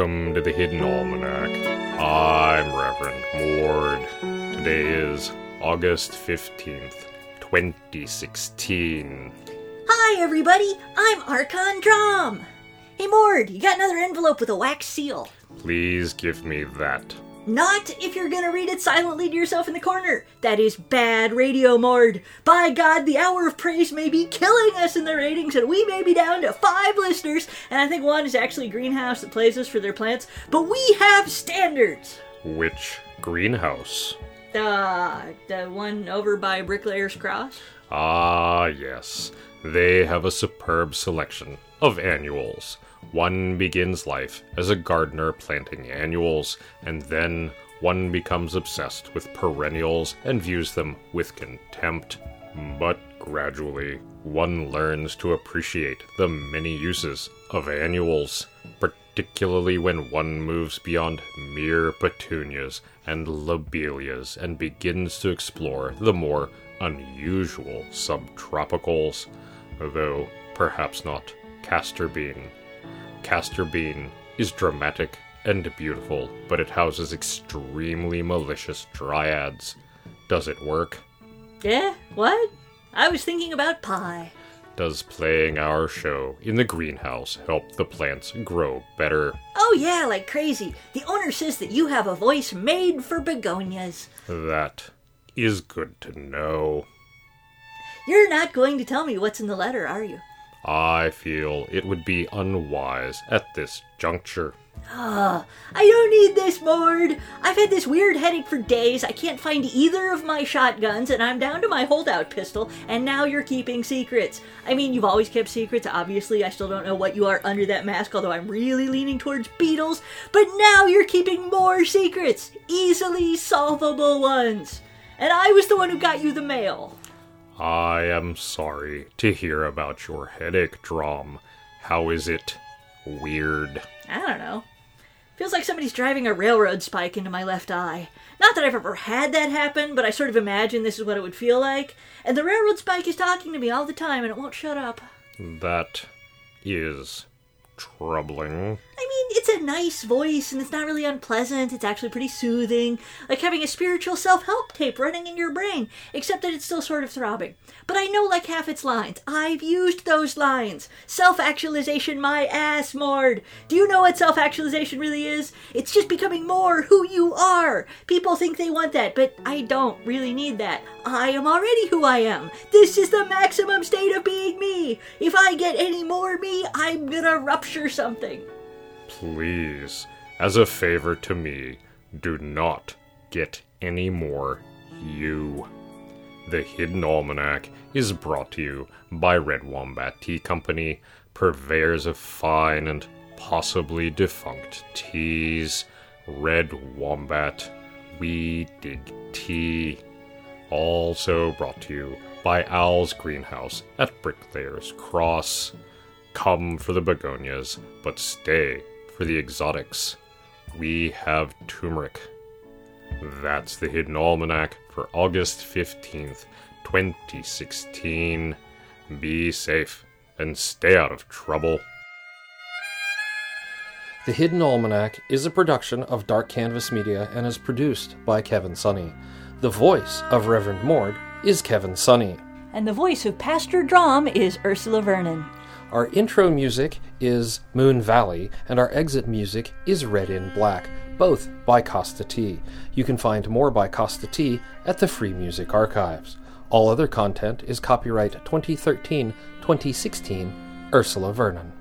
Welcome to the Hidden Almanac. I'm Reverend Mord. Today is August 15th, 2016. Hi everybody, I'm Archon Drom. Hey Mord, you got another envelope with a wax seal. Please give me that. Not if you're gonna read it silently to yourself in the corner. That is bad radio, Mord. By God, the hour of praise may be killing us in the ratings, and we may be down to 5 listeners, and I think one is actually Greenhouse that plays us for their plants, but we have standards. Which Greenhouse? The one over by Bricklayer's Cross. Ah, yes. They have a superb selection of annuals. One begins life as a gardener planting annuals, and then one becomes obsessed with perennials and views them with contempt. But gradually, one learns to appreciate the many uses of annuals, particularly when one moves beyond mere petunias and lobelias and begins to explore the more unusual subtropicals, though perhaps not castor bean. Castor bean is dramatic and beautiful, but it houses extremely malicious dryads. Does it work? Yeah, what? I was thinking about pie. Does playing our show in the greenhouse help the plants grow better? Oh yeah, like crazy. The owner says that you have a voice made for begonias. That is good to know. You're not going to tell me what's in the letter, are you? I feel it would be unwise at this juncture. I don't need this, Mord. I've had this weird headache for days. I can't find either of my shotguns, and I'm down to my holdout pistol, and now you're keeping secrets. I mean, you've always kept secrets, obviously. I still don't know what you are under that mask, although I'm really leaning towards beetles. But now you're keeping more secrets. Easily solvable ones. And I was the one who got you the mail. I am sorry to hear about your headache, Drom. How is it weird? I don't know. Feels like somebody's driving a railroad spike into my left eye. Not that I've ever had that happen, but I sort of imagine this is what it would feel like. And the railroad spike is talking to me all the time and it won't shut up. That is troubling. I mean, it's a nice voice and it's not really unpleasant. It's actually pretty soothing. Like having a spiritual self-help tape running in your brain, except that it's still sort of throbbing. But I know like half its lines. I've used those lines. Self-actualization, my ass, Mord. Do you know what self-actualization really is? It's just becoming more who you are. People think they want that, but I don't really need that. I am already who I am. This is the maximum state of being me. If I get any more me, I'm gonna rupture something. Please, as a favor to me, do not get any more you. The Hidden Almanac is brought to you by Red Wombat Tea Company, purveyors of fine and possibly defunct teas. Red Wombat, we dig tea. Also brought to you by Owl's Greenhouse at Bricklayer's Cross. Come for the begonias, but stay for the exotics. We have turmeric. That's the Hidden Almanac for August 15th, 2016. Be safe and stay out of trouble. The Hidden Almanac is a production of Dark Canvas Media and is produced by Kevin Sunny. The voice of Reverend Mord is Kevin Sunny. And the voice of Pastor Drom is Ursula Vernon. Our intro music is Moon Valley, and our exit music is Red in Black, both by Costa T. You can find more by Costa T at the Free Music Archives. All other content is copyright 2013-2016, Ursula Vernon.